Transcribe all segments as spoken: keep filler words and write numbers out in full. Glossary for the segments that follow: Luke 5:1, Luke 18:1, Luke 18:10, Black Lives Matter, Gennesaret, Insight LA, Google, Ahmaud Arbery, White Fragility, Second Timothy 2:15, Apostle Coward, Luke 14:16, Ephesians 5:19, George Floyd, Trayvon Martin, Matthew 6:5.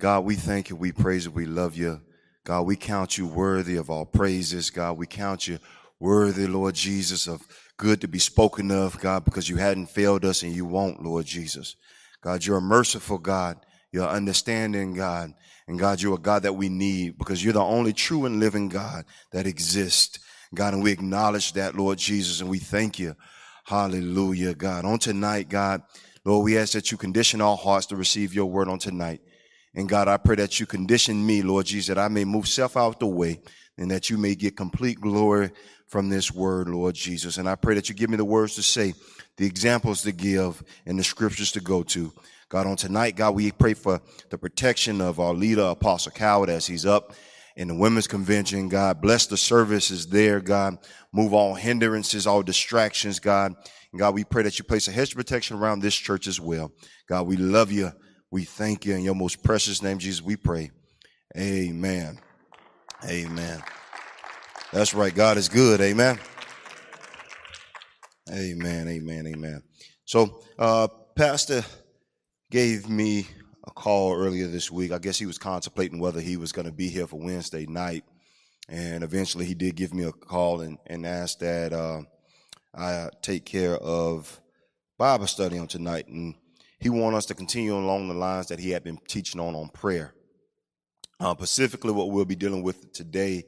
God, we thank you, we praise you, we love you. God, we count you worthy of all praises. God, we count you worthy, Lord Jesus, of good to be spoken of, God, because you hadn't failed us and you won't, Lord Jesus. God, you're a merciful God. You're an understanding God. And God, you're a God that we need because you're the only true and living God that exists. God, and we acknowledge that, Lord Jesus, and we thank you. Hallelujah, God. On tonight, God, Lord, we ask that you condition our hearts to receive your word on tonight. And God, I pray that you condition me, Lord Jesus, that I may move self out the way and that you may get complete glory from this word, Lord Jesus. And I pray that you give me the words to say, the examples to give, and the scriptures to go to. God, on tonight, God, we pray for the protection of our leader, Apostle Coward, as he's up in the Women's Convention. God, bless the services there, God. Move all hindrances, all distractions, God. And God, we pray that you place a hedge of protection around this church as well. God, we love you. We thank you in your most precious name, Jesus, we pray. Amen. Amen. That's right. God is good. Amen. Amen. Amen. Amen. So, uh, Pastor gave me a call earlier this week. I guess he was contemplating whether he was going to be here for Wednesday night. And eventually he did give me a call and, and asked that, uh, I take care of Bible study on tonight. And he wanted us to continue along the lines that he had been teaching on, on prayer. Uh, specifically, what we'll be dealing with today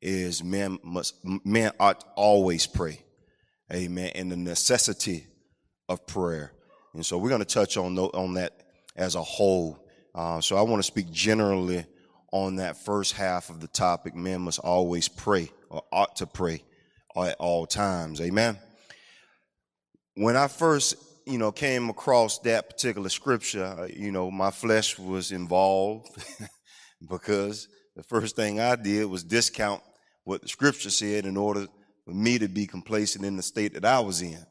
is man must, man ought always pray. Amen. And the necessity of prayer. And so we're going to touch on, on that as a whole. Uh, so I want to speak generally on that first half of the topic. Man must always pray or ought to pray at all times. Amen. When I first you know, came across that particular scripture, you know, my flesh was involved because the first thing I did was discount what the scripture said in order for me to be complacent in the state that I was in.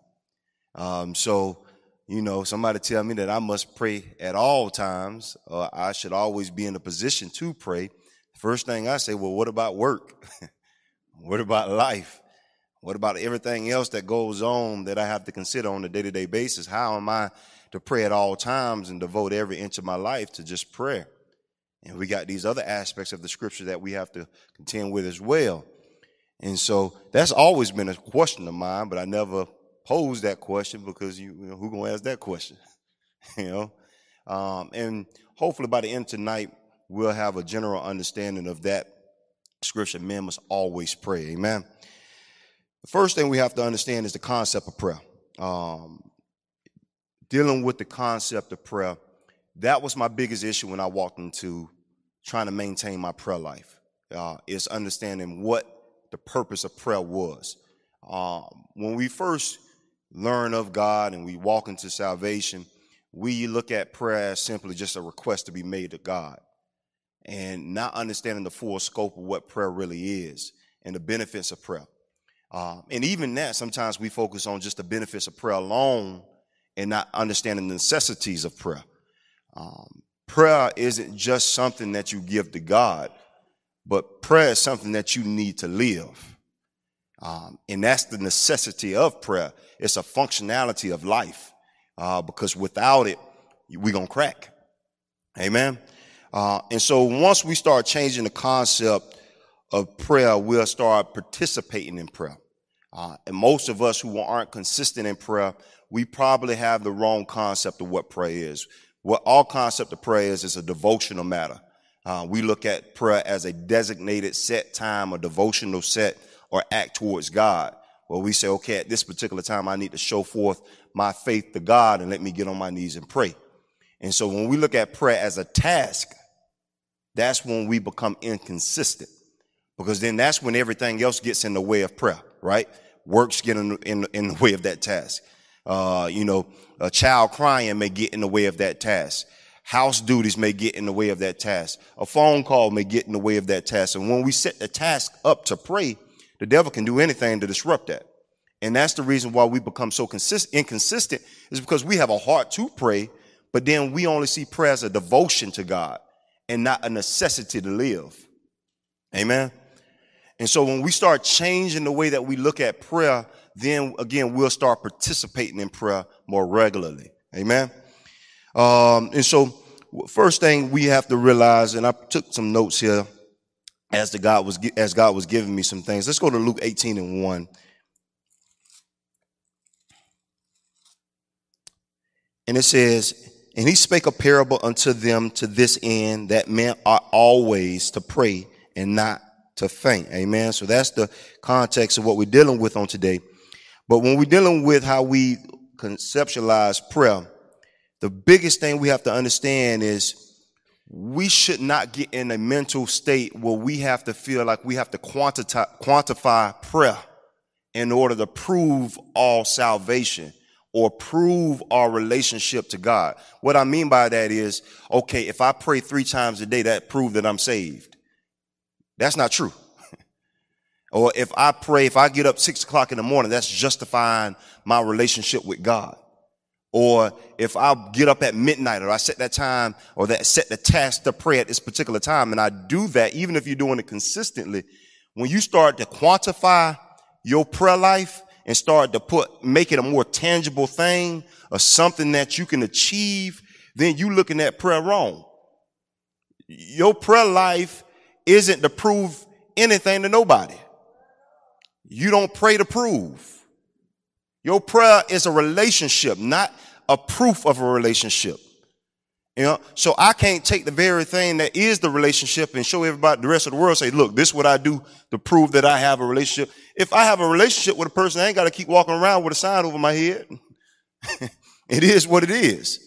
Um, so, you know, somebody tell me that I must pray at all times, or I should always be in a position to pray. First thing I say, well, what about work? What about life? What about everything else that goes on that I have to consider on a day-to-day basis? How am I to pray at all times and devote every inch of my life to just prayer? And we got these other aspects of the scripture that we have to contend with as well. And so that's always been a question of mine, but I never posed that question because you, you know, who gonna ask that question? you know, um, and hopefully by the end tonight, we'll have a general understanding of that scripture. Men must always pray. Amen. The first thing we have to understand is the concept of prayer. Um, dealing with the concept of prayer, that was my biggest issue when I walked into trying to maintain my prayer life. Uh, is understanding what the purpose of prayer was. Uh, when we first learn of God and we walk into salvation, we look at prayer as simply just a request to be made to God, and not understanding the full scope of what prayer really is and the benefits of prayer. Uh, and even that, sometimes we focus on just the benefits of prayer alone and not understanding the necessities of prayer. Um, prayer isn't just something that you give to God, but prayer is something that you need to live. Um, and that's the necessity of prayer. It's a functionality of life, uh, because without it, we're going to crack. Amen. Uh, and so once we start changing the concept of prayer, we'll start participating in prayer. Uh, and most of us who aren't consistent in prayer, we probably have the wrong concept of what prayer is. What our concept of prayer is, is a devotional matter. Uh, we look at prayer as a designated set time, a devotional set, or act towards God, where we say, okay, at this particular time, I need to show forth my faith to God and let me get on my knees and pray. And so when we look at prayer as a task, that's when we become inconsistent. Because then that's when everything else gets in the way of prayer, right? Works get in, in, in the way of that task. Uh, you know, a child crying may get in the way of that task. House duties may get in the way of that task. A phone call may get in the way of that task. And when we set the task up to pray, the devil can do anything to disrupt that. And that's the reason why we become so consist- inconsistent is because we have a heart to pray, but then we only see prayer as a devotion to God and not a necessity to live. Amen. And so when we start changing the way that we look at prayer, then again, we'll start participating in prayer more regularly. Amen. Um, and so first thing we have to realize, and I took some notes here as the God was as God was giving me some things. Let's go to Luke eighteen and one. And it says, "And he spake a parable unto them to this end, that men ought always to pray and not to faint." Amen. So that's the context of what we're dealing with on today. But when we're dealing with how we conceptualize prayer, the biggest thing we have to understand is we should not get in a mental state where we have to feel like we have to quantify, quantify prayer in order to prove our salvation or prove our relationship to God. What I mean by that is, okay, if I pray three times a day, that proves that I'm saved. That's not true. Or if I pray, if I get up six o'clock in the morning, that's justifying my relationship with God. Or if I get up at midnight, or I set that time, or that set the task to pray at this particular time, and I do that, even if you're doing it consistently, when you start to quantify your prayer life and start to put, make it a more tangible thing or something that you can achieve, then you looking at prayer wrong. Your prayer life isn't to prove anything to nobody. You don't pray to prove. Your prayer is a relationship, not a proof of a relationship. You know, so I can't take the very thing that is the relationship and show everybody, the rest of the world, say, look, this is what I do to prove that I have a relationship. If I have a relationship with a person, I ain't got to keep walking around with a sign over my head. It is what it is,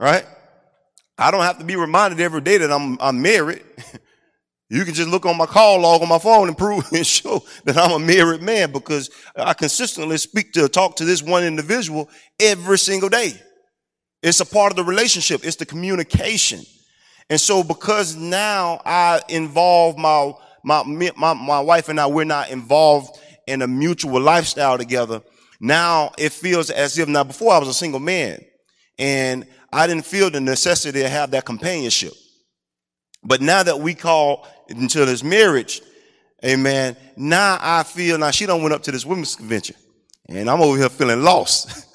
right? I don't have to be reminded every day that I'm, I'm married. You can just look on my call log on my phone and prove and show that I'm a married man, because I consistently speak to, talk to this one individual every single day. It's a part of the relationship. It's the communication. And so because now I involve my, my, my, my wife and I, we're not involved in a mutual lifestyle together. Now it feels as if, now before I was a single man and I didn't feel the necessity to have that companionship. But now that we call into this marriage, amen, now I feel, now she done went up to this women's convention, and I'm over here feeling lost.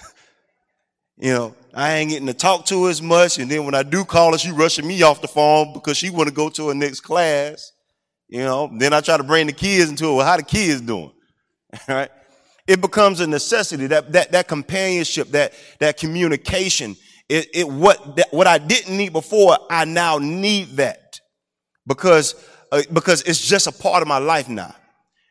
You know, I ain't getting to talk to her as much, and then when I do call her, she rushing me off the phone because she want to go to her next class. You know, then I try to bring the kids into it. Well, how the kids doing? All right. It becomes a necessity, that that that companionship, that that communication. It, it what that, what I didn't need before, I now need that. Because uh, because it's just a part of my life now.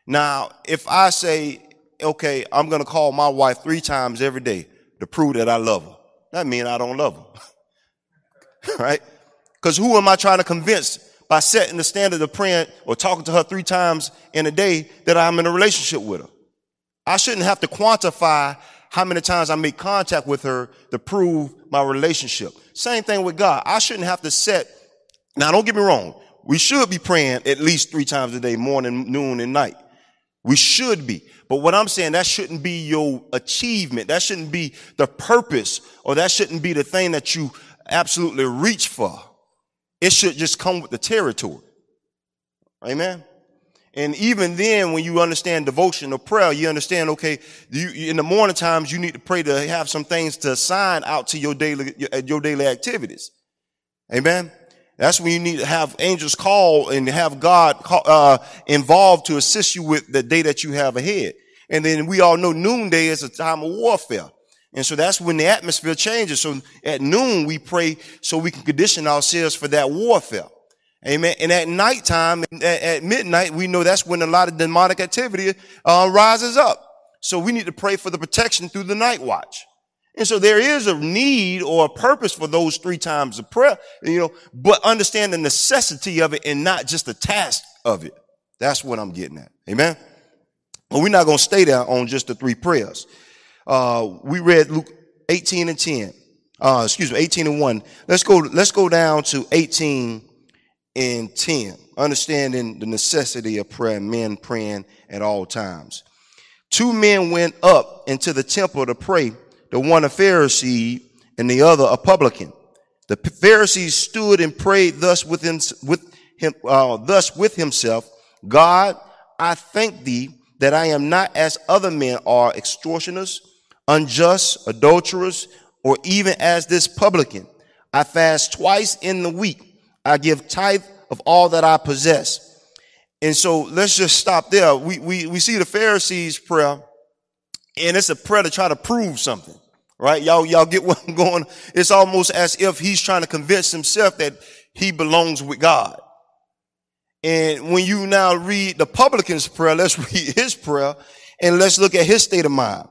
Now, if I say, okay, I'm going to call my wife three times every day to prove that I love her, that means I don't love her, right? Because who am I trying to convince by setting the standard of praying or talking to her three times in a day that I'm in a relationship with her? I shouldn't have to quantify how many times I make contact with her to prove my relationship. Same thing with God. I shouldn't have to set, now don't get me wrong, we should be praying at least three times a day, morning, noon, and night. We should be. But what I'm saying, that shouldn't be your achievement. That shouldn't be the purpose, or that shouldn't be the thing that you absolutely reach for. It should just come with the territory. Amen. And even then, when you understand devotion or prayer, you understand, okay, you, in the morning times, you need to pray to have some things to assign out to your daily, your, your daily activities. Amen. That's when you need to have angels call and have God call, uh, involved to assist you with the day that you have ahead. And then we all know noonday is a time of warfare. And so that's when the atmosphere changes. So at noon, we pray so we can condition ourselves for that warfare. Amen. And at nighttime, at midnight, we know that's when a lot of demonic activity uh, rises up. So we need to pray for the protection through the night watch. And so there is a need or a purpose for those three times of prayer, you know, but understand the necessity of it and not just the task of it. That's what I'm getting at. Amen. But we're not going to stay there on just the three prayers. Uh, we read Luke eighteen and ten. Uh, excuse me, eighteen and one. Let's go. Let's go down to eighteen and ten. Understanding the necessity of prayer, men praying at all times. Two men went up into the temple to pray. The one a Pharisee and the other a publican. The Pharisee stood and prayed thus with him, with him, uh, thus with himself, God, I thank thee that I am not as other men are, extortioners, unjust, adulterers, or even as this publican. I fast twice in the week. I give tithe of all that I possess. And so let's just stop there. We, we, we see the Pharisees' prayer, and it's a prayer to try to prove something, right? Y'all, y'all get where I'm going? It's almost as if he's trying to convince himself that he belongs with God. And when you now read the publican's prayer, let's read his prayer, and let's look at his state of mind.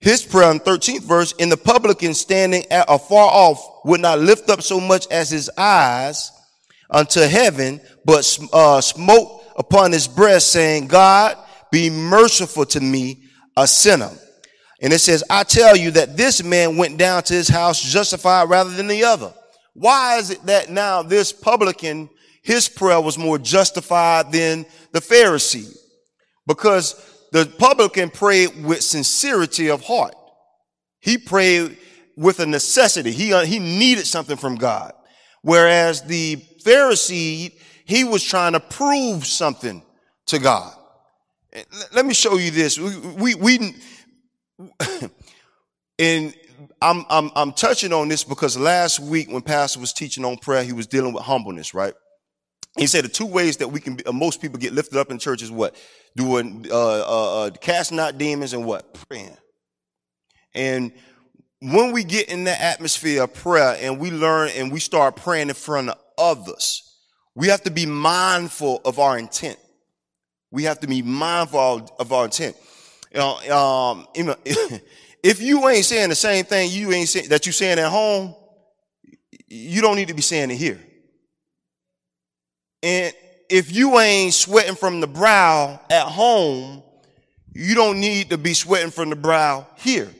His prayer in thirteenth verse, and the publican standing afar off would not lift up so much as his eyes unto heaven, but uh, smote upon his breast, saying, God, be merciful to me, a sinner. And it says, I tell you that this man went down to his house justified rather than the other. Why is it that now this publican, his prayer was more justified than the Pharisee? Because the publican prayed with sincerity of heart. He prayed with a necessity. He, uh, he needed something from God. Whereas the Pharisee, he was trying to prove something to God. Let me show you this. We, we, we and I'm, I'm, I'm touching on this because last week when Pastor was teaching on prayer, he was dealing with humbleness, right? He said the two ways that we can, be, uh, most people get lifted up in church is what? Doing, uh, uh, uh, casting out demons and what? Praying. And when we get in the atmosphere of prayer and we learn and we start praying in front of others, we have to be mindful of our intent. We have to be mindful of our intent. You know, um, if you ain't saying the same thing you ain't say, that you saying at home, you don't need to be saying it here. And if you ain't sweating from the brow at home, you don't need to be sweating from the brow here.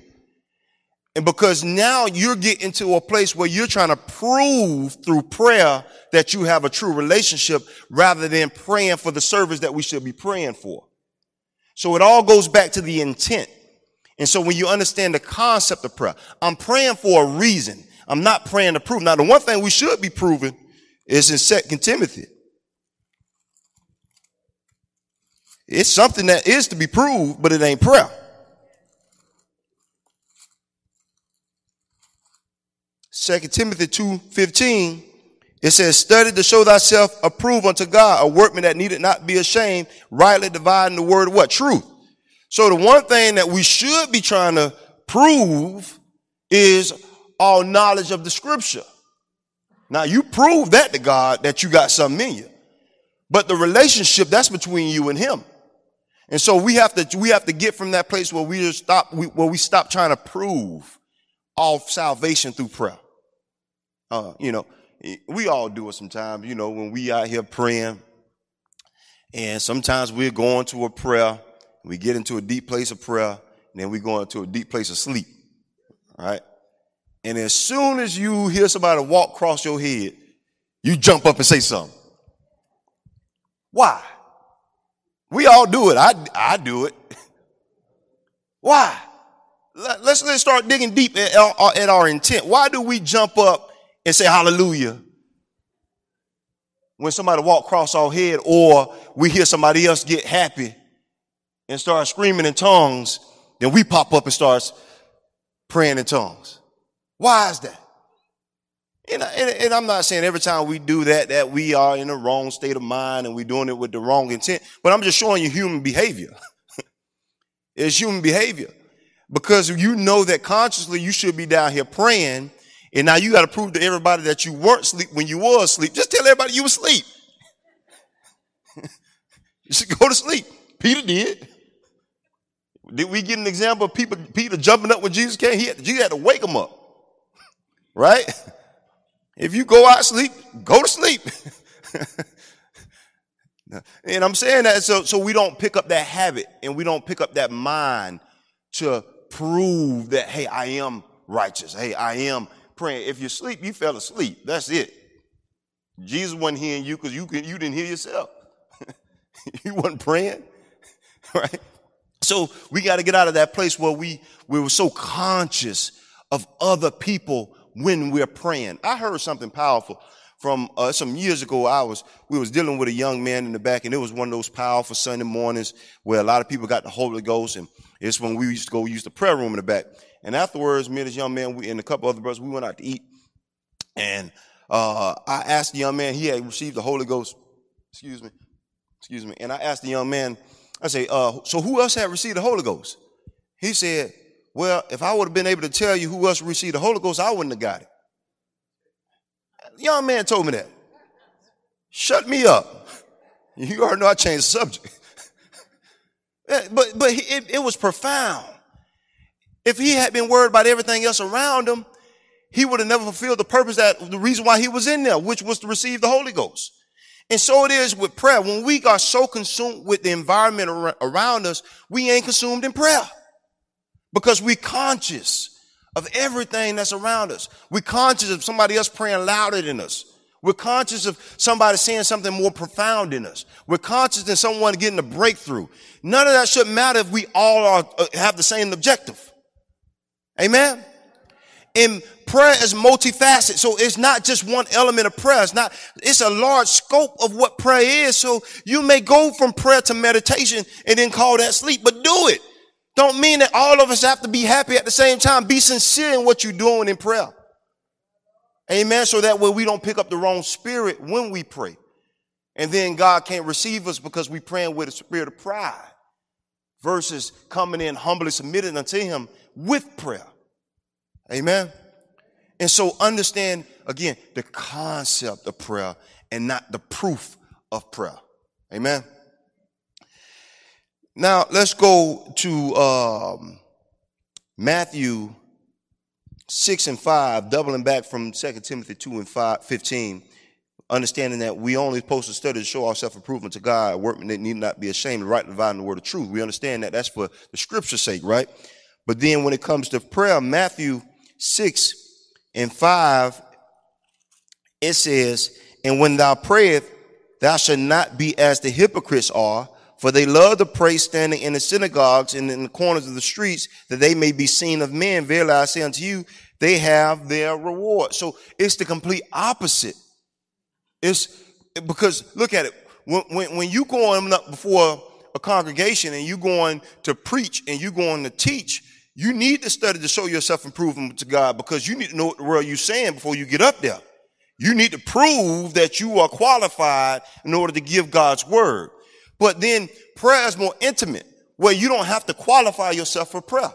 And because now you're getting to a place where you're trying to prove through prayer that you have a true relationship rather than praying for the service that we should be praying for. So it all goes back to the intent. And so when you understand the concept of prayer, I'm praying for a reason. I'm not praying to prove. Now, the one thing we should be proving is in Second Timothy. It's something that is to be proved, but it ain't prayer. Second Timothy two fifteen, it says, study to show thyself approved unto God, a workman that needed not be ashamed, rightly dividing the word of what? Truth. So the one thing that we should be trying to prove is our knowledge of the scripture. Now, you prove that to God that you got something in you. But the relationship, that's between you and him. And so we have to we have to get from that place where we just stop where we stop trying to prove our salvation through prayer. Uh, you know, we all do it sometimes, you know, when we out here praying, and sometimes we're going to a prayer, we get into a deep place of prayer, and then we go into a deep place of sleep, all right? And as soon as you hear somebody walk across your head, you jump up and say something. Why? We all do it. I, I do it. Why? Let's, let's start digging deep at our, at our intent. Why do we jump up and say hallelujah when somebody walk across our head, or we hear somebody else get happy and start screaming in tongues, then we pop up and start praying in tongues? Why is that? And, I, and, and I'm not saying every time we do that, that we are in the wrong state of mind and we're doing it with the wrong intent, but I'm just showing you human behavior. It's human behavior. Because you know that consciously you should be down here praying, and now you got to prove to everybody that you weren't asleep when you were asleep. Just tell everybody you were asleep. Just go to sleep. Peter did. Did we get an example of people, Peter jumping up when Jesus came? He had, Jesus had to wake him up, right? If you go out to sleep, go to sleep. And I'm saying that so, so we don't pick up that habit and we don't pick up that mind to prove that, hey, I am righteous. Hey, I am praying. If you sleep, you fell asleep. That's it. Jesus wasn't hearing you because you can, you didn't hear yourself. You wasn't praying, right? So we got to get out of that place where we, we were so conscious of other people when we're praying. I heard something powerful from uh, some years ago. I was we was dealing with a young man in the back, and it was one of those powerful Sunday mornings where a lot of people got the Holy Ghost, and it's when we used to go use the prayer room in the back. And afterwards, me and this young man we, and a couple other brothers, we went out to eat. And uh, I asked the young man, he had received the Holy Ghost. Excuse me. Excuse me. And I asked the young man, I say, uh, so who else had received the Holy Ghost? He said, well, if I would have been able to tell you who else received the Holy Ghost, I wouldn't have got it. The young man told me that. Shut me up. You already know I changed the subject. But but it, it was profound. If he had been worried about everything else around him, he would have never fulfilled the purpose, that the reason why he was in there, which was to receive the Holy Ghost. And so it is with prayer. When we are so consumed with the environment ar- around us, we ain't consumed in prayer, because we're conscious of everything that's around us. We're conscious of somebody else praying louder than us. We're conscious of somebody saying something more profound in us. We're conscious of someone getting a breakthrough. None of that should matter if we all are, have the same objective. Amen? And prayer is multifaceted. So it's not just one element of prayer. It's not, it's a large scope of what prayer is. So you may go from prayer to meditation and then call that sleep, but do it. Don't mean that all of us have to be happy at the same time. Be sincere in what you're doing in prayer. Amen. So that way we don't pick up the wrong spirit when we pray. And then God can't receive us because we're praying with a spirit of pride versus coming in humbly submitted unto him with prayer. Amen. And so understand, again, the concept of prayer and not the proof of prayer. Amen. Now, let's go to um, Matthew six and five, doubling back from Second Timothy two and five, fifteen, understanding that we only supposed to study to show ourselves improvement to God, workmen that need not be ashamed, right dividing the word of truth. We understand that that's for the scripture's sake, right? But then when it comes to prayer, Matthew six and five, it says, and when thou prayest, thou shalt not be as the hypocrites are, for they love to pray standing in the synagogues and in the corners of the streets, that they may be seen of men. Verily I say unto you, they have their reward. So it's the complete opposite. It's because, look at it, when, when, when you going up before a congregation and you going to preach and you going to teach, you need to study to show yourself improvement to God, because you need to know what the world you're saying before you get up there. You need to prove that you are qualified in order to give God's word. But then prayer is more intimate, where you don't have to qualify yourself for prayer.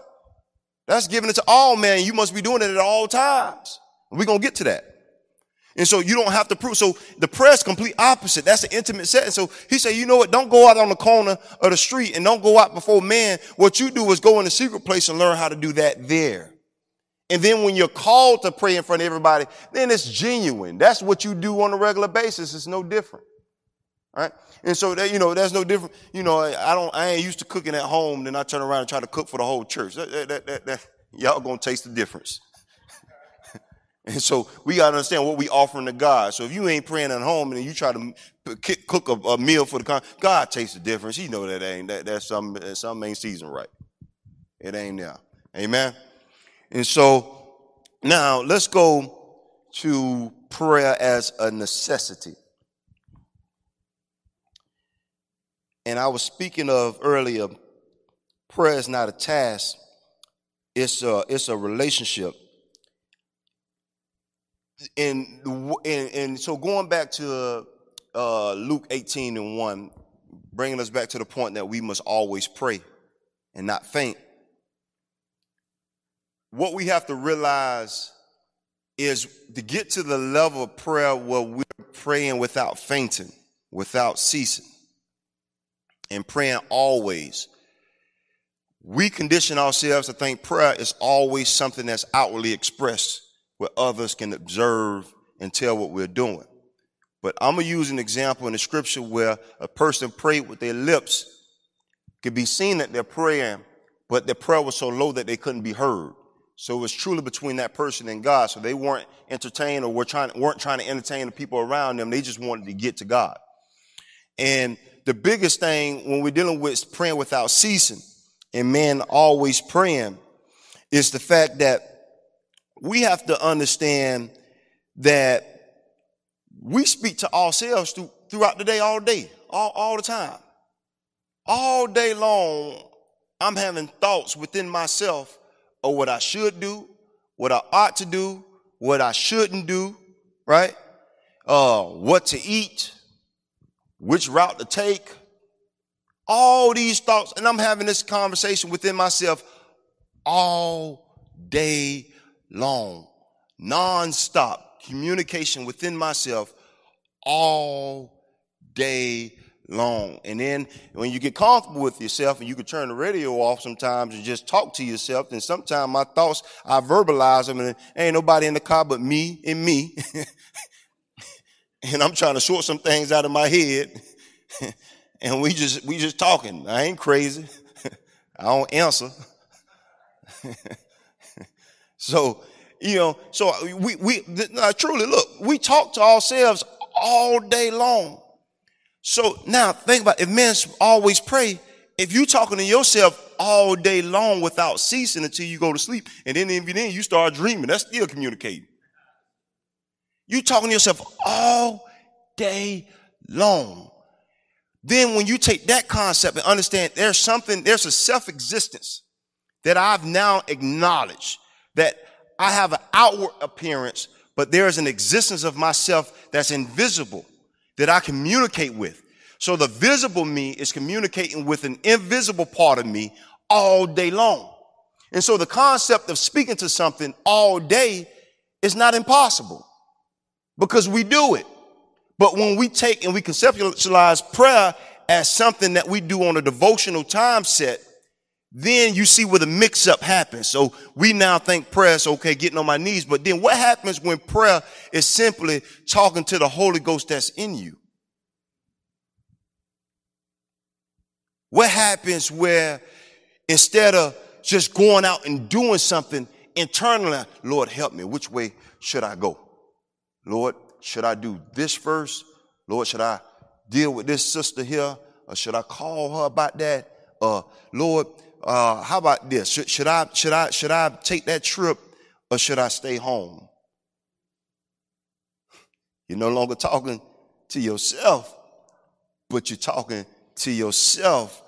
That's giving it to all men. You must be doing it at all times. We're going to get to that. And so you don't have to prove. So the prayer is complete opposite. That's an intimate setting. So he said, you know what? Don't go out on the corner of the street and don't go out before man. What you do is go in the secret place and learn how to do that there. And then when you're called to pray in front of everybody, then it's genuine. That's what you do on a regular basis. It's no different. All right. And so that, you know, that's no different. You know, I don't, I ain't used to cooking at home. Then I turn around and try to cook for the whole church. That, that, that, that, that. Y'all going to taste the difference. And so we got to understand what we offering to God. So if you ain't praying at home and you try to cook a, a meal for the con, God tastes the difference. He know that ain't, that, that's something, that something ain't seasoned right. It ain't now. Amen. And so now let's go to prayer as a necessity. And I was speaking of earlier, prayer is not a task, it's a, it's a relationship. And, and, and so going back to uh, Luke eighteen and one, bringing us back to the point that we must always pray and not faint. What we have to realize is to get to the level of prayer where we're praying without fainting, without ceasing, and praying always. We condition ourselves to think prayer is always something that's outwardly expressed, where others can observe and tell what we're doing. But I'm going to use an example in the scripture where a person prayed with their lips, could be seen that they're praying, but their prayer was so low that they couldn't be heard. So it was truly between that person and God. So they weren't entertained or were trying, weren't trying to entertain the people around them. They just wanted to get to God. And the biggest thing when we're dealing with praying without ceasing and men always praying is the fact that we have to understand that we speak to ourselves th- throughout the day, all day, all, all the time. All day long, I'm having thoughts within myself of what I should do, what I ought to do, what I shouldn't do, right? Uh, what to eat, which route to take, all these thoughts. And I'm having this conversation within myself all day long, nonstop communication within myself all day long. And then when you get comfortable with yourself and you can turn the radio off sometimes and just talk to yourself, then sometimes my thoughts, I verbalize them and ain't nobody in the car but me and me. And I'm trying to sort some things out of my head. And we just, we just talking. I ain't crazy. I don't answer. So, you know, so we, we uh, truly look, we talk to ourselves all day long. So now think about it. If men always pray, if you talking to yourself all day long without ceasing until you go to sleep, and then even then you start dreaming, that's still communicating. You talking to yourself all day long. Then when you take that concept and understand there's something, there's a self-existence that I've now acknowledged, that I have an outward appearance, but there is an existence of myself that's invisible that I communicate with. So the visible me is communicating with an invisible part of me all day long. And so the concept of speaking to something all day is not impossible because we do it. But when we take and we conceptualize prayer as something that we do on a devotional time set, then you see where the mix-up happens. So we now think prayer is, okay, getting on my knees. But then what happens when prayer is simply talking to the Holy Ghost that's in you? What happens where instead of just going out and doing something internally, Lord, help me. Which way should I go? Lord, should I do this first? Lord, should I deal with this sister here? Or should I call her about that? Uh, Lord, Uh, how about this? Should, should I, should I, should I take that trip or should I stay home? You're no longer talking to yourself, but you're talking to yourself,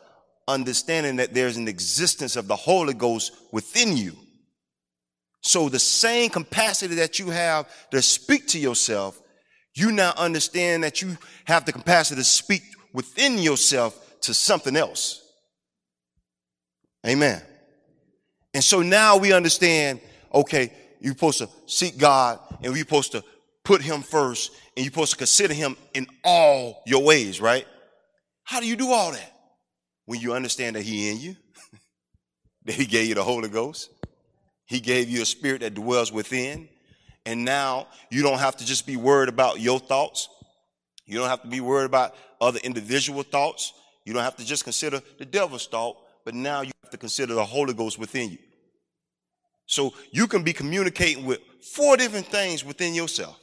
understanding that there's an existence of the Holy Ghost within you. So the same capacity that you have to speak to yourself, you now understand that you have the capacity to speak within yourself to something else. Amen. And so now we understand, okay, you're supposed to seek God and we're supposed to put him first and you're supposed to consider him in all your ways, right? How do you do all that? When you understand that he in you, that he gave you the Holy Ghost, he gave you a spirit that dwells within, and now you don't have to just be worried about your thoughts. You don't have to be worried about other individual thoughts. You don't have to just consider the devil's thought, but now you have to consider the Holy Ghost within you. So you can be communicating with four different things within yourself.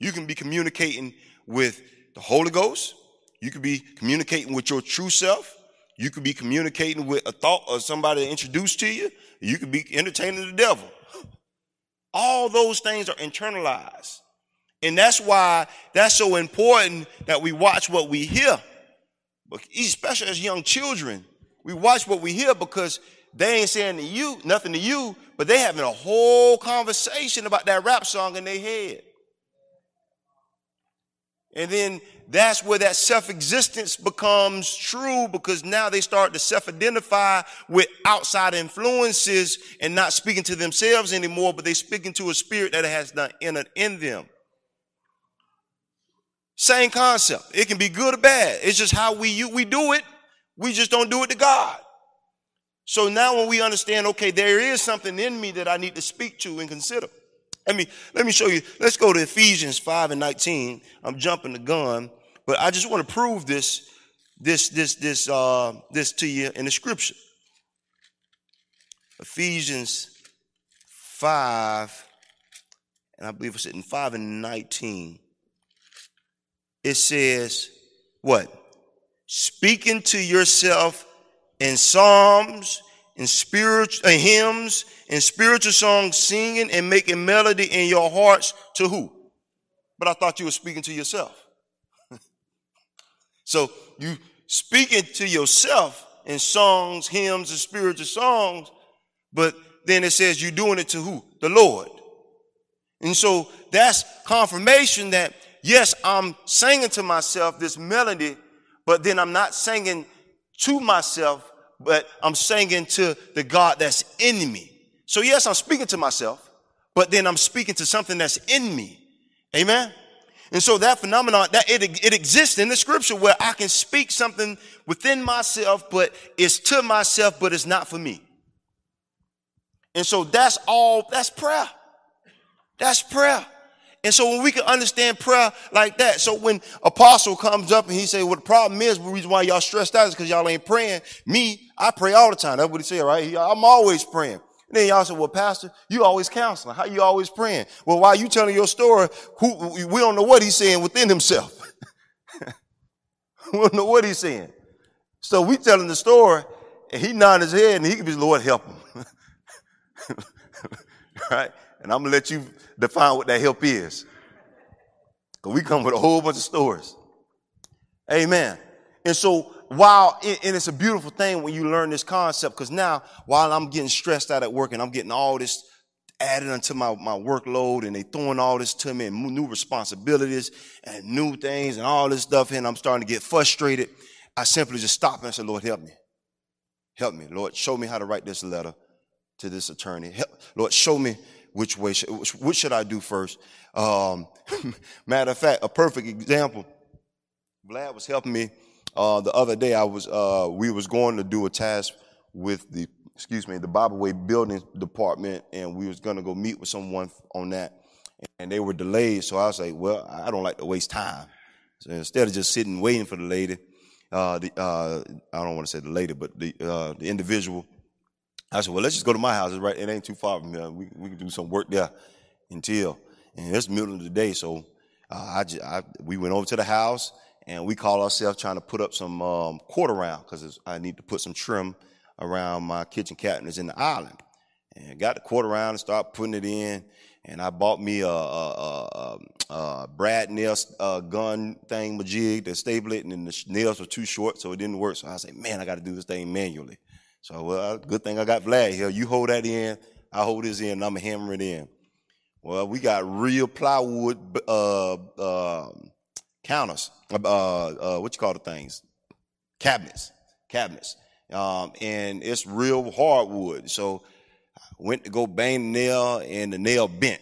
You can be communicating with the Holy Ghost. You could be communicating with your true self. You could be communicating with a thought or somebody introduced to you. You could be entertaining the devil. All those things are internalized. And that's why that's so important that we watch what we hear, especially as young children. We watch what we hear because they ain't saying to you, nothing to you, but they having a whole conversation about that rap song in their head. And then that's where that self-existence becomes true, because now they start to self-identify with outside influences and not speaking to themselves anymore, but they're speaking to a spirit that has not entered in them. Same concept. It can be good or bad. It's just how we we do it. We just don't do it to God. So now when we understand, okay, there is something in me that I need to speak to and consider. I mean, let me show you. Let's go to Ephesians five and nineteen. I'm jumping the gun, but I just want to prove this, this, this, this, uh, this to you in the scripture. Ephesians five, and I believe it's in five and nineteen. It says what? Speaking to yourself in psalms, in spiritual uh, hymns, in spiritual songs, singing and making melody in your hearts to who? But I thought you were speaking to yourself. So you speaking to yourself in songs, hymns, and spiritual songs, but then it says you're doing it to who? The Lord. And so that's confirmation that, yes, I'm singing to myself this melody, but then I'm not singing to myself, but I'm singing to the God that's in me. So, yes, I'm speaking to myself, but then I'm speaking to something that's in me. Amen. And so that phenomenon, that it, it exists in the scripture where I can speak something within myself, but it's to myself, but it's not for me. And so that's all, that's prayer. That's prayer. And so when we can understand prayer like that, so when Apostle comes up and he say, well, the problem is, the reason why y'all stressed out is because y'all ain't praying. Me, I pray all the time. That's what he said, right? He, I'm always praying. And then y'all say, well, Pastor, you always counseling. How you always praying? Well, while you telling your story, who, we don't know what he's saying within himself. We don't know what he's saying. So we telling the story, and he nodding his head, and he could be, Lord, help him. Right? And I'm going to let you define what that help is. Because we come with a whole bunch of stories. Amen. And so while, it, and it's a beautiful thing when you learn this concept, because now while I'm getting stressed out at work and I'm getting all this added unto my, my workload and they throwing all this to me and new responsibilities and new things and all this stuff, and I'm starting to get frustrated, I simply just stop and say, Lord, help me. Help me. Lord, show me how to write this letter to this attorney. Help, Lord, show me which way, what should I do first? Um, matter of fact, a perfect example. Vlad was helping me uh, the other day. I was, uh, we was going to do a task with the, excuse me, the Bible Way Building Department, and we was going to go meet with someone on that, and they were delayed. So I was like, well, I don't like to waste time. So instead of just sitting waiting for the lady, uh, the, uh, I don't want to say the lady, but the uh, the individual. I said, well, let's just go to my house. It's right, it ain't too far from here. We, we can do some work there until. And it's the middle of the day, so uh, I, just, I we went over to the house, and we called ourselves trying to put up some um, quarter round because I need to put some trim around my kitchen cabinets in the island. And I got the quarter round and started putting it in, and I bought me a, a, a, a brad nail uh, gun thing, majig, to staple it, and then the nails were too short, so it didn't work. So I said, man, I got to do this thing manually. So, well, good thing I got Vlad here. You hold that in, I hold this in, and I'm going to hammer it in. Well, we got real plywood uh, uh, counters, uh, uh, what you call the things? Cabinets, cabinets. Um, and it's real hardwood. So I went to go bang the nail, and the nail bent.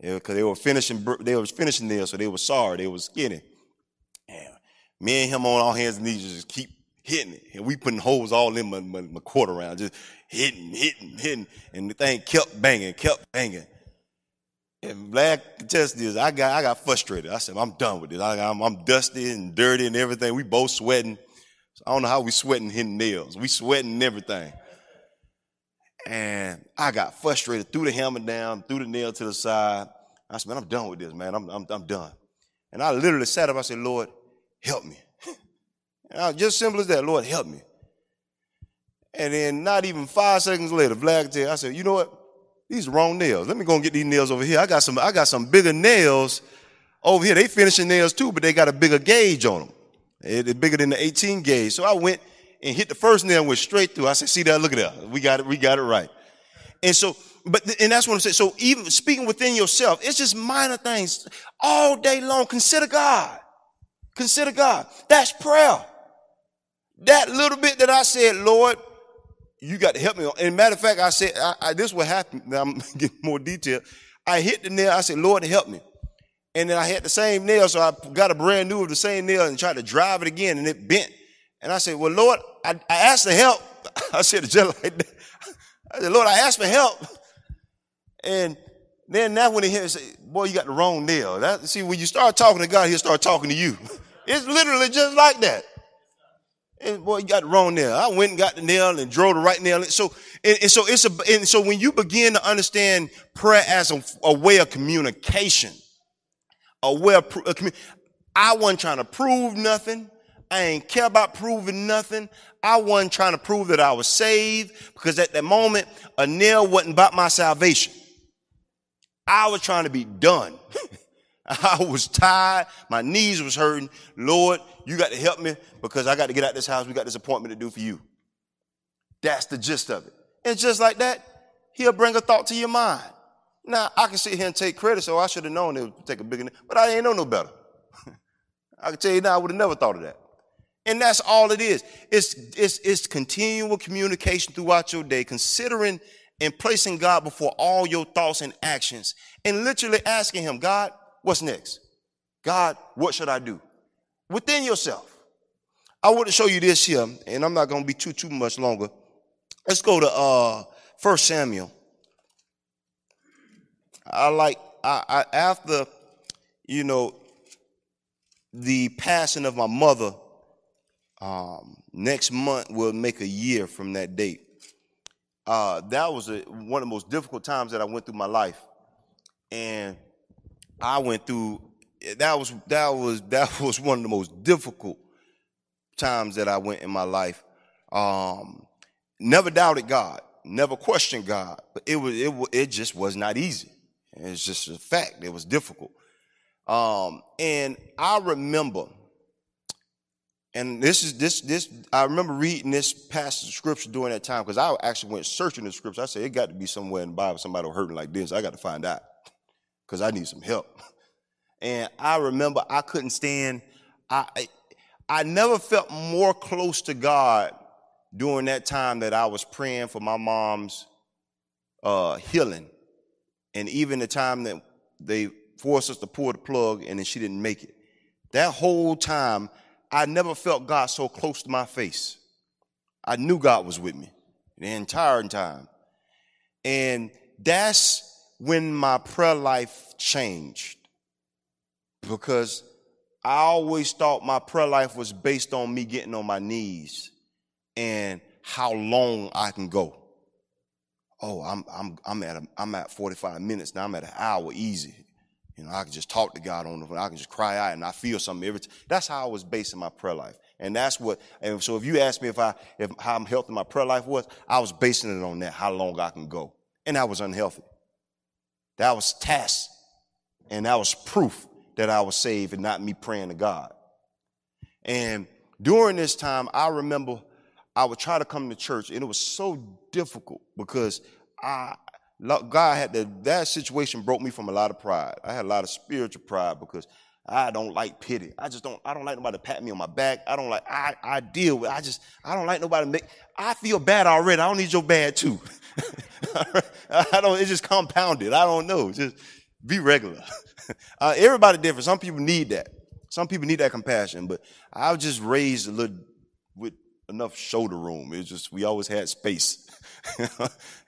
Because they were finishing they were finishing nails, so they were sorry. They were skinny. And me and him on our hands and knees just keep hitting it, and we putting holes all in my, my, my quarter round, just hitting, hitting, hitting, and the thing kept banging, kept banging. And Vlad contested this. I got, I got frustrated. I said, "I'm done with this. I, I'm, I'm dusty and dirty and everything. We both sweating. So I don't know how we sweating hitting nails. We sweating everything." And I got frustrated. Threw the hammer down. Threw the nail to the side. I said, "Man, I'm done with this, man. I'm, I'm, I'm done." And I literally sat up. I said, "Lord, help me." Just simple as that. Lord, help me. And then not even five seconds later, Vlad said, I said, you know what? These are wrong nails. Let me go and get these nails over here. I got some I got some bigger nails over here. They finishing nails too, but they got a bigger gauge on them. It's bigger than the eighteen gauge. So I went and hit the first nail and went straight through. I said, see that? Look at that. We got it. We got it right. And so, but, and that's what I'm saying. So even speaking within yourself, it's just minor things. All day long, consider God. Consider God. That's prayer. That little bit that I said, Lord, you got to help me. And matter of fact, I said, I, I, this will happen. Now I'm getting more detail. I hit the nail. I said, Lord, help me. And then I had the same nail. So I got a brand new of the same nail and tried to drive it again. And it bent. And I said, well, Lord, I, I asked for help. I said it just like that. I said, Lord, I asked for help. And then that when he hit, say, boy, you got the wrong nail. That, see, when you start talking to God, he'll start talking to you. It's literally just like that. And boy, you got the wrong nail. I went and got the nail and drove the right nail. So, and, and so it's a, and so when you begin to understand prayer as a, a way of communication, a way of, a commun- I wasn't trying to prove nothing. I ain't care about proving nothing. I wasn't trying to prove that I was saved, because at that moment, a nail wasn't about my salvation. I was trying to be done. I was tired. My knees was hurting. Lord, you got to help me, because I got to get out of this house. We got this appointment to do for you. That's the gist of it. And just like that, he'll bring a thought to your mind. Now, I can sit here and take credit, so I should have known it would take a bigger name, but I didn't know no better. I can tell you now, I would have never thought of that. And that's all it is. It's, it's, it's continual communication throughout your day, considering and placing God before all your thoughts and actions, and literally asking him, God, what's next? God, what should I do? Within yourself. I want to show you this here, and I'm not going to be too, too much longer. Let's go to uh, First Samuel. I like, I, I after, you know, the passing of my mother, um, next month will make a year from that date. Uh, that was a, one of the most difficult times that I went through my life. And I went through, that was, that was, that was one of the most difficult times that I went in my life. Um, never doubted God, never questioned God, but it was, it, it just was not easy. It's just a fact. It was difficult. Um, and I remember, and this is this, this, I remember reading this passage of scripture during that time, because I actually went searching the scripture. I said, it got to be somewhere in the Bible, somebody hurting like this. I got to find out, because I need some help. And I remember I couldn't stand, I, I I never felt more close to God during that time that I was praying for my mom's uh, healing. And even the time that they forced us to pull the plug and then she didn't make it. That whole time, I never felt God so close to my face. I knew God was with me the entire time. And that's when my prayer life changed, because I always thought my prayer life was based on me getting on my knees and how long I can go. Oh, I'm I'm I'm at a, I'm at forty-five minutes now. I'm at an hour easy. You know, I can just talk to God on the phone. I can just cry out and I feel something every time. That's how I was basing my prayer life, and that's what. And so, if you ask me if I if how healthy my prayer life was, I was basing it on that, how long I can go, and that was unhealthy. That was test, and that was proof that I was saved and not me praying to God. And during this time, I remember I would try to come to church, and it was so difficult because I, God had to, that situation broke me from a lot of pride. I had a lot of spiritual pride because I don't like pity. I just don't, I don't like nobody to pat me on my back. I don't like, I, I deal with, I just, I don't like nobody to make, I feel bad already. I don't need your bad too. I don't, it's just compounded. I don't know. Just be regular. Uh, everybody different. Some people need that. Some people need that compassion, but I was just raised a little with enough shoulder room. It's just, we always had space. You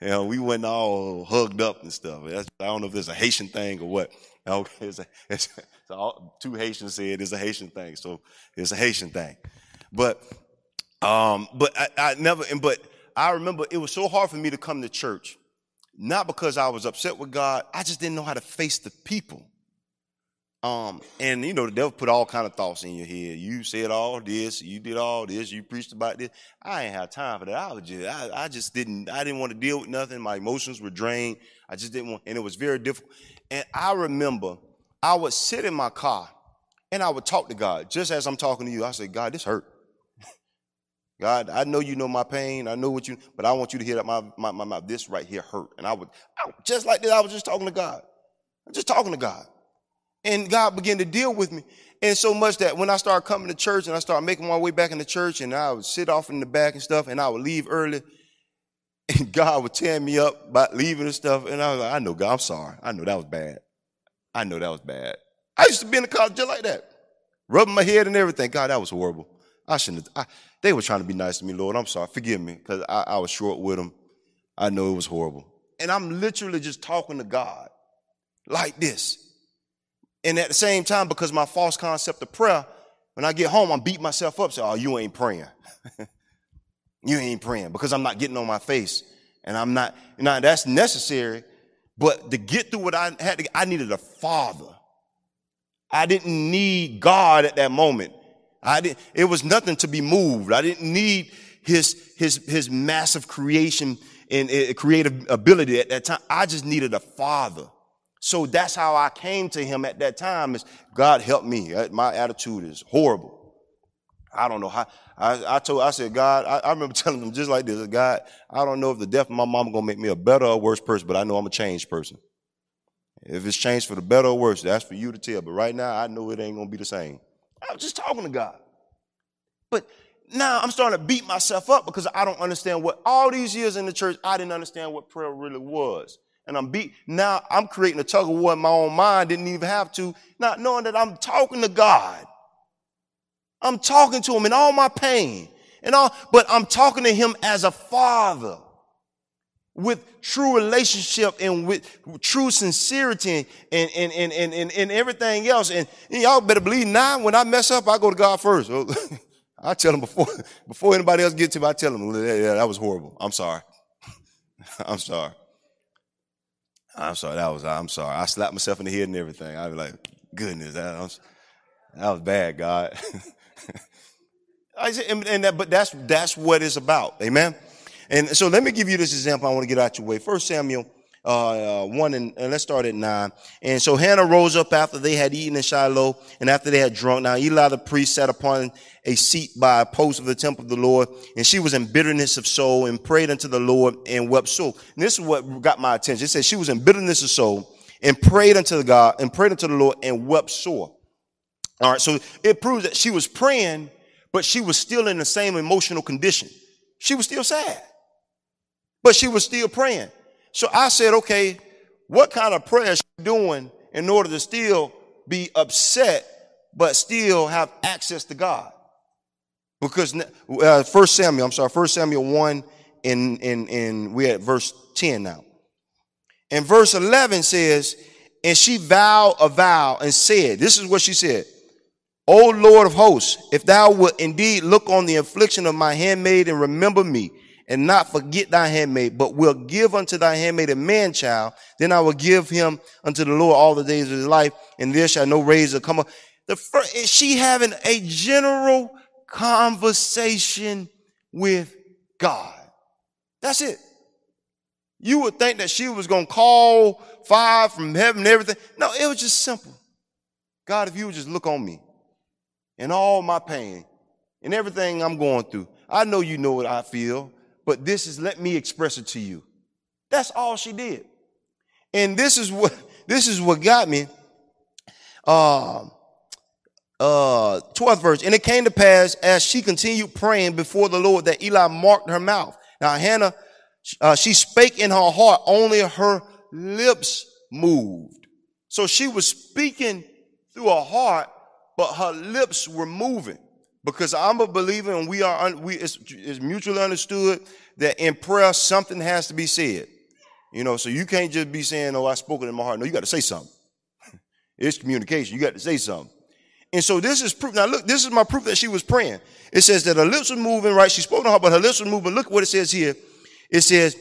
know, we weren't all hugged up and stuff. That's, I don't know if there's a Haitian thing or what. Okay, it's a, it's, it's all, two Haitians said it's a Haitian thing, so it's a Haitian thing. But, um, but I, I never. And but I remember it was so hard for me to come to church, not because I was upset with God. I just didn't know how to face the people. Um, and, you know, the devil put all kind of thoughts in your head. You said all this, you did all this, you preached about this. I ain't had time for that. I was just, I, I just didn't, I didn't want to deal with nothing. My emotions were drained. I just didn't want, and it was very difficult. And I remember I would sit in my car and I would talk to God. Just as I'm talking to you, I said, God, this hurt. God, I know you know my pain. I know what you, but I want you to hear that my, my, my, my this right here hurt. And I would, I, just like this, I was just talking to God. I'm just talking to God. And God began to deal with me. And so much that when I started coming to church and I started making my way back into church, and I would sit off in the back and stuff, and I would leave early, and God would tear me up by leaving and stuff. And I was like, I know, God, I'm sorry. I know that was bad. I know that was bad. I used to be in the car just like that, rubbing my head and everything. God, that was horrible. I shouldn't have. I, they were trying to be nice to me, Lord. I'm sorry. Forgive me, because I, I was short with them. I know it was horrible. And I'm literally just talking to God like this. And at the same time, because my false concept of prayer, when I get home, I'm beating myself up. Say, oh, you ain't praying. You ain't praying, because I'm not getting on my face. And I'm not, now that's necessary, but to get through what I had to, I needed a father. I didn't need God at that moment. I didn't, it was nothing to be moved. I didn't need his, his, his massive creation and uh, creative ability at that time. I just needed a father. So that's how I came to him at that time, is God help me. My attitude is horrible. I don't know how. I, I told, I said, God, I, I remember telling him just like this, God, I don't know if the death of my mom going to make me a better or worse person, but I know I'm a changed person. If it's changed for the better or worse, that's for you to tell. But right now, I know it ain't going to be the same. I was just talking to God. But now I'm starting to beat myself up because I don't understand what all these years in the church, I didn't understand what prayer really was. And I'm beat. Now I'm creating a tug of war in my own mind. Didn't even have to. Not knowing that I'm talking to God. I'm talking to him in all my pain and all, but I'm talking to him as a father with true relationship and with true sincerity and, and, and, and, and, and everything else. And, and y'all better believe now when I mess up, I go to God first. I tell him before, before anybody else gets to him, I tell him, yeah, that was horrible. I'm sorry. I'm sorry. I'm sorry. That was, I'm sorry. I slapped myself in the head and everything. I was like, goodness, that was, that was bad, God. I said, and, and that, but that's, that's what it's about. Amen. And so let me give you this example. I want to get out your way. First Samuel, uh, one and, and let's start at nine. And so Hannah rose up after they had eaten in Shiloh and after they had drunk. Now Eli the priest sat upon a seat by a post of the temple of the Lord, and she was in bitterness of soul and prayed unto the Lord and wept sore. And this is what got my attention. It says she was in bitterness of soul and prayed unto God and prayed unto the Lord and wept sore. All right. So it proves that she was praying, but she was still in the same emotional condition. She was still sad, but she was still praying. So I said, okay, what kind of prayer is she doing in order to still be upset, but still have access to God? Because uh, First Samuel, I'm sorry, First Samuel one, and in, in, in, we're at verse ten now. And verse eleven says, and she vowed a vow and said, this is what she said. O Lord of hosts, if thou wilt indeed look on the affliction of my handmaid and remember me, and not forget thy handmaid, but will give unto thy handmaid a man child, then I will give him unto the Lord all the days of his life, and there shall no razor come up. The first, is she having a general conversation with God? That's it. You would think that she was going to call fire from heaven and everything. No, it was just simple. God, if you would just look on me and all my pain and everything I'm going through, I know you know what I feel, but this is, let me express it to you. That's all she did. And this is what, this is what got me. Um, uh, twelfth verse. And it came to pass as she continued praying before the Lord that Eli marked her mouth. Now Hannah, uh, she spake in her heart, only her lips moved. So she was speaking through her heart, but her lips were moving. Because I'm a believer, and we are un- we it's, it's mutually understood that in prayer something has to be said, you know. So you can't just be saying, "Oh, I spoke it in my heart." No, you got to say something. It's communication. You got to say something. And so this is proof. Now look, this is my proof that she was praying. It says that her lips were moving. Right, she spoke to her, but her lips were moving. Look what it says here. It says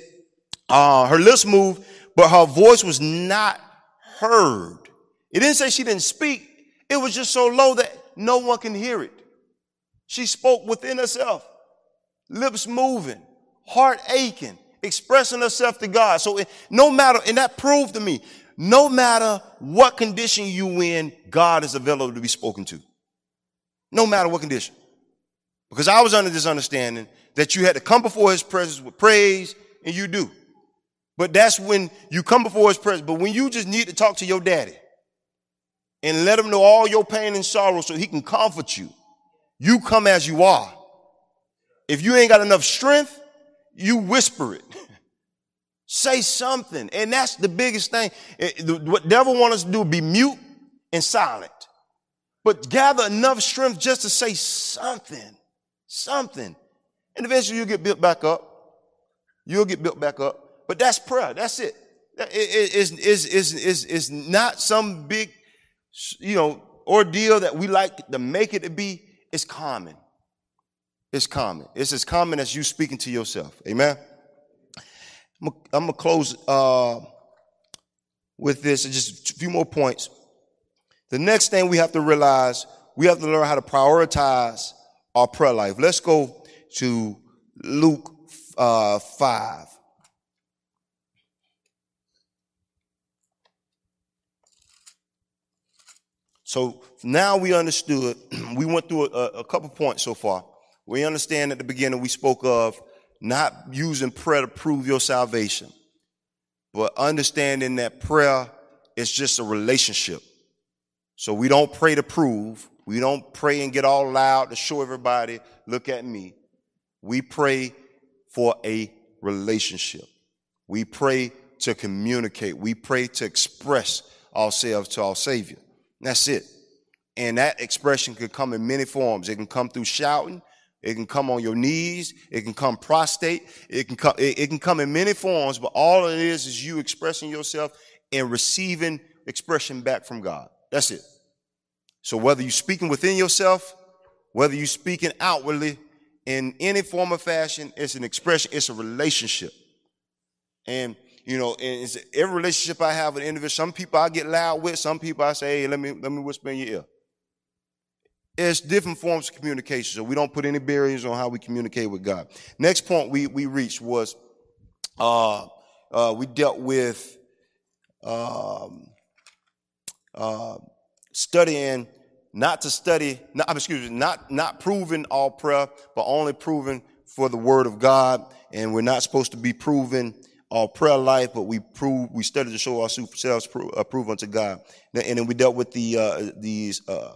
uh, her lips moved, but her voice was not heard. It didn't say she didn't speak. It was just so low that no one can hear it. She spoke within herself, lips moving, heart aching, expressing herself to God. So it, no matter, and that proved to me, no matter what condition you in, God is available to be spoken to. No matter what condition. Because I was under this understanding that you had to come before his presence with praise, and you do. But that's when you come before his presence. But when you just need to talk to your daddy and let him know all your pain and sorrow so he can comfort you, you come as you are. If you ain't got enough strength, you whisper it. Say something. And that's the biggest thing. It, the, what devil wants us to do, be mute and silent. But gather enough strength just to say something. Something. And eventually you'll get built back up. You'll get built back up. But that's prayer. That's it. it, it it's, it's, it's, it's, it's not some big, you know, ordeal that we like to make it to be. It's common. It's common. It's as common as you speaking to yourself. Amen. I'm going to close uh, with this. Just a few more points. The next thing we have to realize, we have to learn how to prioritize our prayer life. Let's go to Luke uh, five. So now we understood, we went through a, a couple points so far. We understand at the beginning we spoke of not using prayer to prove your salvation, but understanding that prayer It's just a relationship. So we don't pray to prove. We don't pray and get all loud to show everybody, look at me. We pray for a relationship. We pray to communicate. We pray to express ourselves to our Savior. That's it. And that expression could come in many forms. It can come through shouting. It can come on your knees. It can come prostrate. It can come, it, it can come in many forms, but all it is is you expressing yourself and receiving expression back from God. That's it. So whether you're speaking within yourself, whether you're speaking outwardly, in any form or fashion, it's an expression. It's a relationship. And, you know, and it's every relationship I have with an individual, some people I get loud with, some people I say, hey, let me, let me whisper in your ear. It's different forms of communication, so we don't put any barriers on how we communicate with God. Next point we, we reached was uh, uh, we dealt with um, uh, studying, not to study, not, excuse me, not, not proving all prayer, but only proving for the word of God. And we're not supposed to be proving our prayer life, but we prove, we study to show ourselves approved unto God. And then we dealt with the uh, these uh,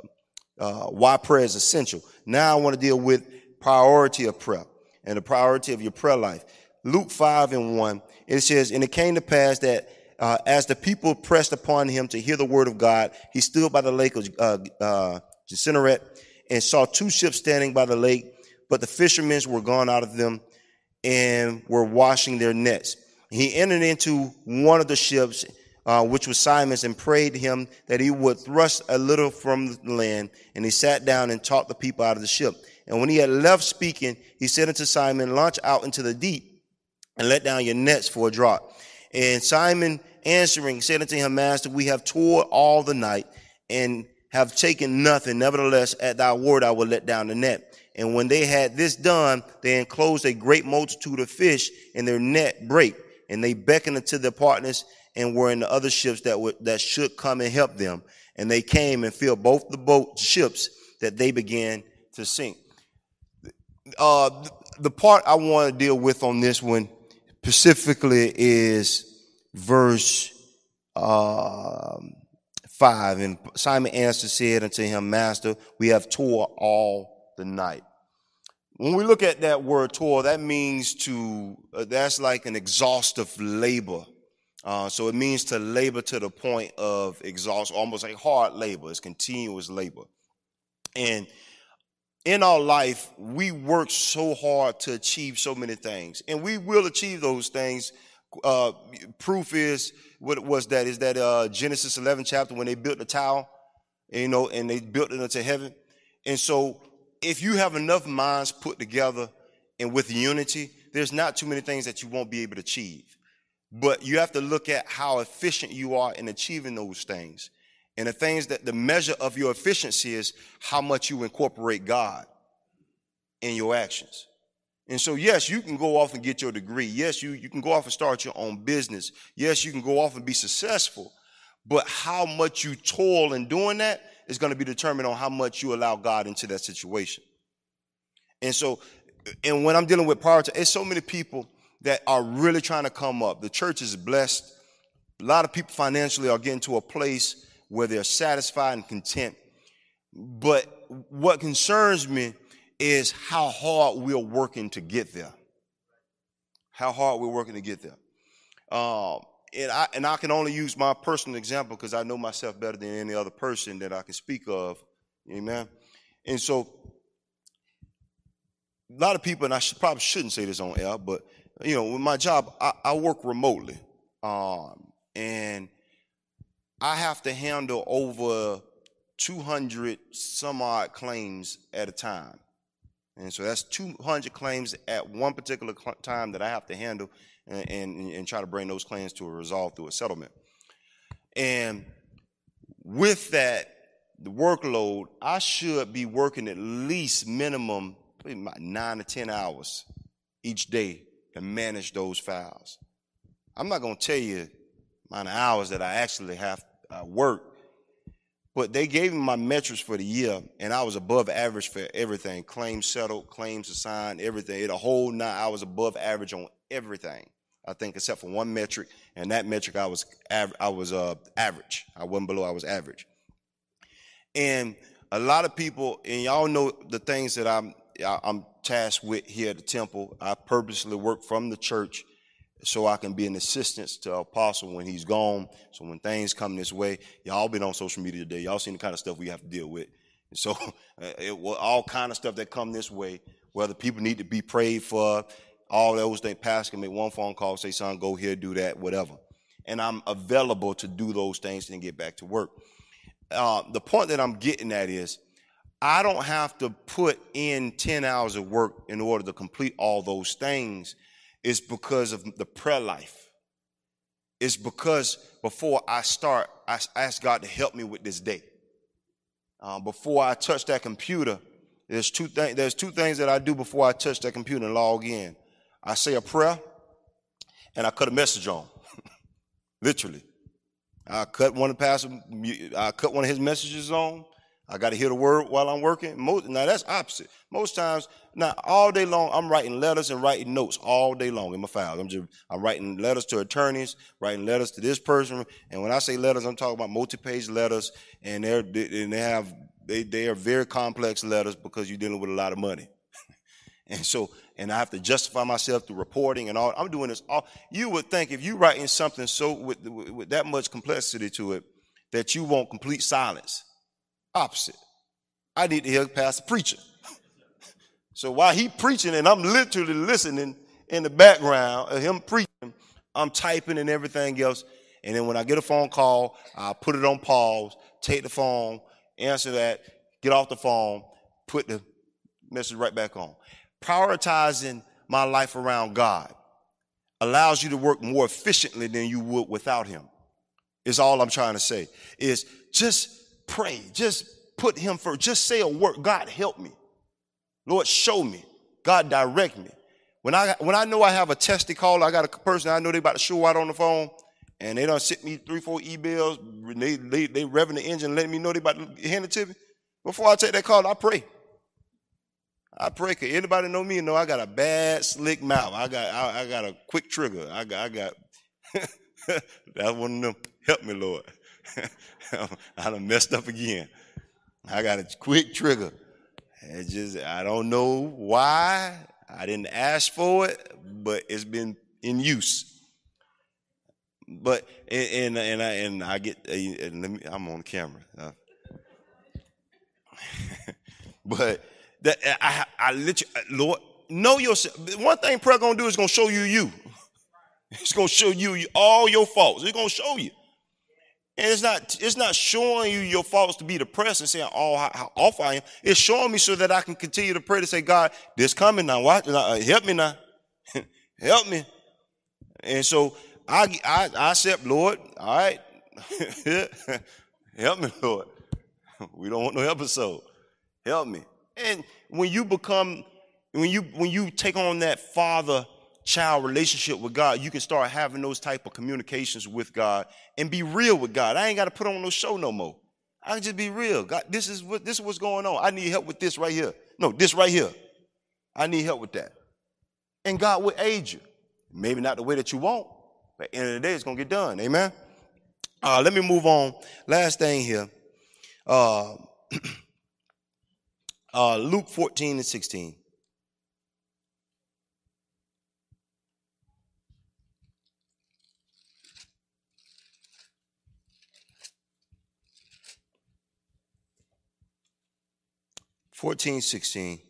uh, why prayer is essential. Now I want to deal with priority of prayer and the priority of your prayer life. Luke five and one, it says, and it came to pass that Uh, as the people pressed upon him to hear the word of God, he stood by the lake of uh, uh, Gennesaret and saw two ships standing by the lake, but the fishermen were gone out of them and were washing their nets. He entered into one of the ships, uh, which was Simon's, and prayed him that he would thrust a little from the land, and he sat down and taught the people out of the ship. And when he had left speaking, he said unto Simon, launch out into the deep and let down your nets for a draught. And Simon answering said unto him, Master, we have toiled all the night and have taken nothing. Nevertheless, at thy word, I will let down the net. And when they had this done, they enclosed a great multitude of fish, and their net brake. And they beckoned unto their partners and were in the other ships that were, that should come and help them. And they came and filled both the boat ships that they began to sink. Uh, the part I want to deal with on this one specifically is verse uh, five. And Simon answered, said unto him, Master, we have toiled all the night. When we look at that word toil, that means to, uh, that's like an exhaustive labor. Uh, so it means to labor to the point of exhaust, almost like hard labor. It's continuous labor. And in our life, we work so hard to achieve so many things, and we will achieve those things. Uh, proof is what was that? Is that uh, Genesis eleven chapter when they built the tower, you know, and they built it into heaven. And so, if you have enough minds put together and with unity, there's not too many things that you won't be able to achieve. But you have to look at how efficient you are in achieving those things. And the things that the measure of your efficiency is how much you incorporate God in your actions. And so, yes, you can go off and get your degree. Yes, you, you can go off and start your own business. Yes, you can go off and be successful. But how much you toil in doing that is going to be determined on how much you allow God into that situation. And so, and when I'm dealing with priority, it's so many people that are really trying to come up. The church is blessed. A lot of people financially are getting to a place where they're satisfied and content. But what concerns me is how hard we're working to get there. How hard we're working to get there. Um, and, I, and I can only use my personal example because I know myself better than any other person that I can speak of. Amen. And so a lot of people, and I should, probably shouldn't say this on air, but, you know, with my job, I, I work remotely. Um, and... I have to handle over two hundred some odd claims at a time. And so that's two hundred claims at one particular time that I have to handle and, and, and try to bring those claims to a resolve through a settlement. And with that, the workload, I should be working at least minimum nine to ten hours each day to manage those files. I'm not going to tell you amount of hours that I actually have uh, worked. But they gave me my metrics for the year, and I was above average for everything. Claims settled, claims assigned, everything. It a whole nine. I was above average on everything. I think, except for one metric, and that metric I was av- I was uh, average. I wasn't below, I was average. And a lot of people, and y'all know the things that I'm I'm tasked with here at the temple. I purposely work from the church so I can be an assistance to Apostle when he's gone. So when things come this way, y'all been on social media today. Y'all seen the kind of stuff we have to deal with. And so uh, it was all kind of stuff that come this way, whether people need to be prayed for, all those things. Pastor can make one phone call, say, son, go here, do that, whatever. And I'm available to do those things and get back to work. Uh, the point that I'm getting at is I don't have to put in ten hours of work in order to complete all those things. It's because of the prayer life. It's because before I start, I ask God to help me with this day. Uh, before I touch that computer, there's two, th- there's two things that I do before I touch that computer and log in. I say a prayer, and I cut a message on, literally. I cut one of Pastor, I cut one of his messages on. I got to hear the word while I'm working. Most, now, that's opposite. Most times, now, all day long, I'm writing letters and writing notes all day long in my files. I'm just, I'm writing letters to attorneys, writing letters to this person. And when I say letters, I'm talking about multi-page letters, and they're, and they have, they, they are very complex letters because you're dealing with a lot of money. And so, and I have to justify myself through reporting and all. I'm doing this all. You would think if you're writing something so with, with that much complexity to it that you want complete silence. Opposite. I need to hear Pastor preaching. So while he preaching and I'm literally listening in the background of him preaching, I'm typing and everything else. And then when I get a phone call, I put it on pause, take the phone, answer that, get off the phone, put the message right back on. Prioritizing my life around God allows you to work more efficiently than you would without him. Is all I'm trying to say is just pray. Just put him first. Just say a word. God, help me. Lord, show me. God, direct me. When I when I know I have a testy caller, I got a person I know they about to show out on the phone, and they done sent me three, four e-bills. They, they, they revving the engine, letting me know they about to hand it to me. Before I take that call, I pray. I pray. Cause anybody know me and know I got a bad, slick mouth. I got I, I got a quick trigger. I got I got that's one of them. Help me, Lord. I done messed up again. I got a quick trigger. It just, I don't know why. I didn't ask for it, but it's been in use. But, and, and, and, I, and I get, and let me, I'm on camera. Uh, but that I, I literally, Lord, know yourself. One thing prayer going to do is going to show you you. It's going to show you, you all your faults. It's going to show you. And it's not it's not showing you your faults to be depressed and saying, oh, how, how awful I am. It's showing me so that I can continue to pray to say, God, this coming now. Watch, help me now. Help me. And so I, I, I accept, Lord, all right. Help me, Lord. We don't want no episode. Help me. And when you become, when you when you take on that father child relationship with God, you can start having those type of communications with God and be real with God. I ain't got to put on no show no more. I can just be real. God, this is what this is what's going on. I need help with this right here. No, this right here. I need help with that. And God will aid you. Maybe not the way that you want, but at the end of the day, it's going to get done. Amen? Uh, let me move on. Last thing here. Uh, uh, Luke fourteen and sixteen. fourteen, sixteen.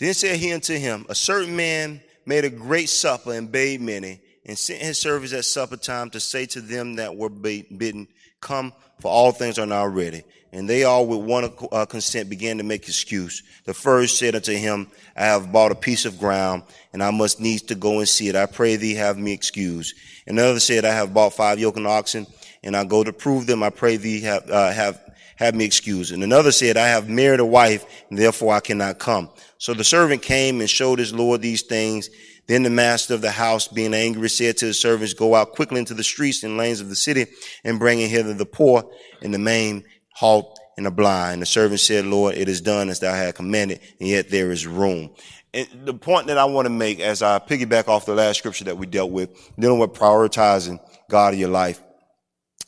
Then said he unto him, a certain man made a great supper and bade many, and sent his servants at supper time to say to them that were bidden, come, for all things are now ready. And they all with one uh, consent began to make excuse. The first said unto him, I have bought a piece of ground, and I must needs to go and see it. I pray thee have me excused. And another said, I have bought five yoke and oxen, and I go to prove them. I pray thee have, uh, have, have me excused. And another said, I have married a wife, and therefore I cannot come. So the servant came and showed his Lord these things. Then the master of the house, being angry, said to his servants, go out quickly into the streets and lanes of the city, and bring in hither the poor, and the maimed, halt, and the blind. And the servant said, Lord, it is done as thou hast commanded, and yet there is room. And the point that I want to make as I piggyback off the last scripture that we dealt with, dealing with prioritizing God in your life,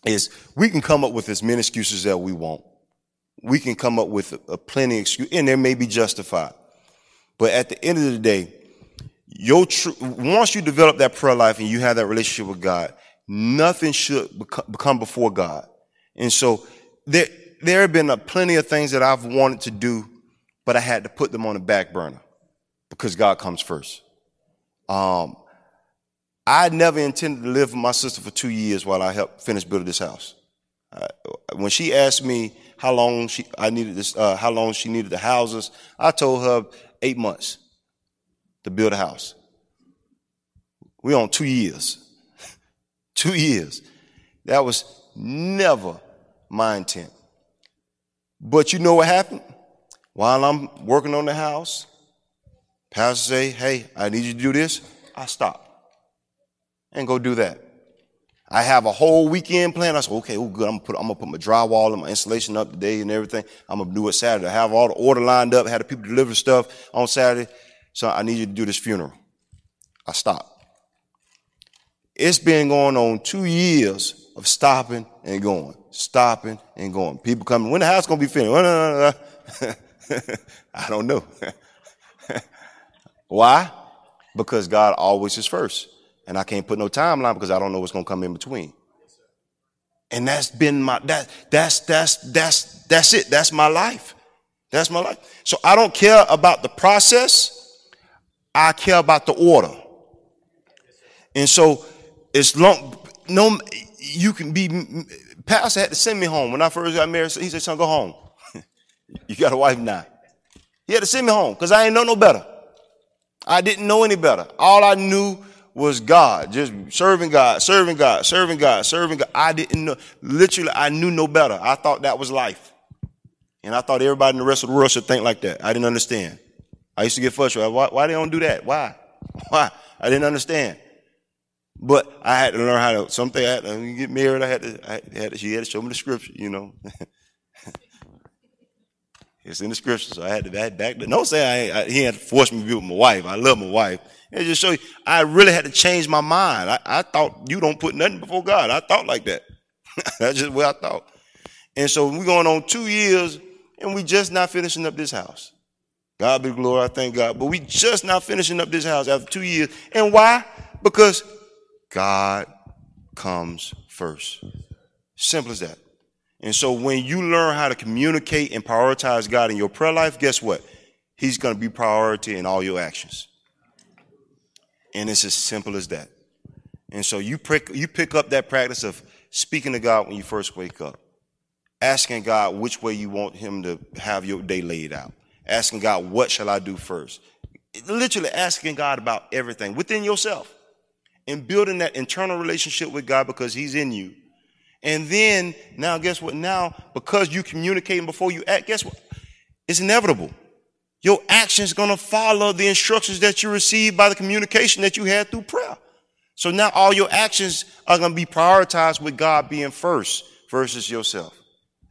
is we can come up with as many excuses that we want. We can come up with a, a plenty of excuse, and they may be justified. But at the end of the day, your tr- once you develop that prayer life and you have that relationship with God, nothing should beco- come before God. And so there, there have been a plenty of things that I've wanted to do, but I had to put them on the back burner because God comes first. Um, I never intended to live with my sister for two years while I helped finish building this house. Uh, when she asked me how long she I needed this, uh, how long she needed to house us, I told her eight months to build a house. We're on two years. Two years. That was never my intent. But you know what happened? While I'm working on the house, pastor say, "Hey, I need you to do this." I stop and go do that. I have a whole weekend plan. I said, okay, oh, good. I'm going to put my drywall and my insulation up today and everything. I'm going to do it Saturday. I have all the order lined up, had the people deliver stuff on Saturday. So I need you to do this funeral. I stopped. It's been going on two years of stopping and going, stopping and going. People coming, when the house going to be finished? I don't know. Why? Because God always is first. And I can't put no timeline because I don't know what's going to come in between. And that's been my, that, that's, that's, that's, that's it. That's my life. That's my life. So I don't care about the process. I care about the order. And so it's long, no, you can be, pastor had to send me home. When I first got married, he said, "Son, go home. You got a wife now." He had to send me home because I ain't know no better. I didn't know any better. All I knew was God, just serving God, serving God, serving God, serving God. I didn't know. Literally, I knew no better. I thought that was life. And I thought everybody in the rest of the world should think like that. I didn't understand. I used to get frustrated. Why, why they don't do that? Why? Why? I didn't understand. But I had to learn how to, something, I had to get married. I had to, I had to, she had to show me the scripture, you know. It's in the scripture, so I had to back back. No, say I, I, he had to force me to be with my wife. I love my wife. It just show you, I really had to change my mind. I, I thought you don't put nothing before God. I thought like that. That's just what I thought. And so we're going on two years, and we just not finishing up this house. God be glory, I thank God. But we just not finishing up this house after two years. And why? Because God comes first. Simple as that. And so when you learn how to communicate and prioritize God in your prayer life, guess what? He's going to be priority in all your actions. And it's as simple as that. And so you pick, you pick up that practice of speaking to God when you first wake up, asking God which way you want him to have your day laid out, asking God, what shall I do first? Literally asking God about everything within yourself and building that internal relationship with God because he's in you. And then now, guess what? Now, because you communicating before you act, guess what? It's inevitable. Your actions going to follow the instructions that you received by the communication that you had through prayer. So now all your actions are going to be prioritized with God being first versus yourself.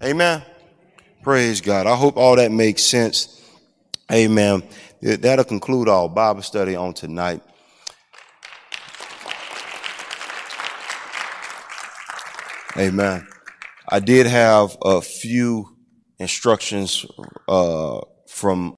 Amen. Praise God. I hope all that makes sense. Amen. That'll conclude our Bible study on tonight. Amen. I did have a few instructions uh, from...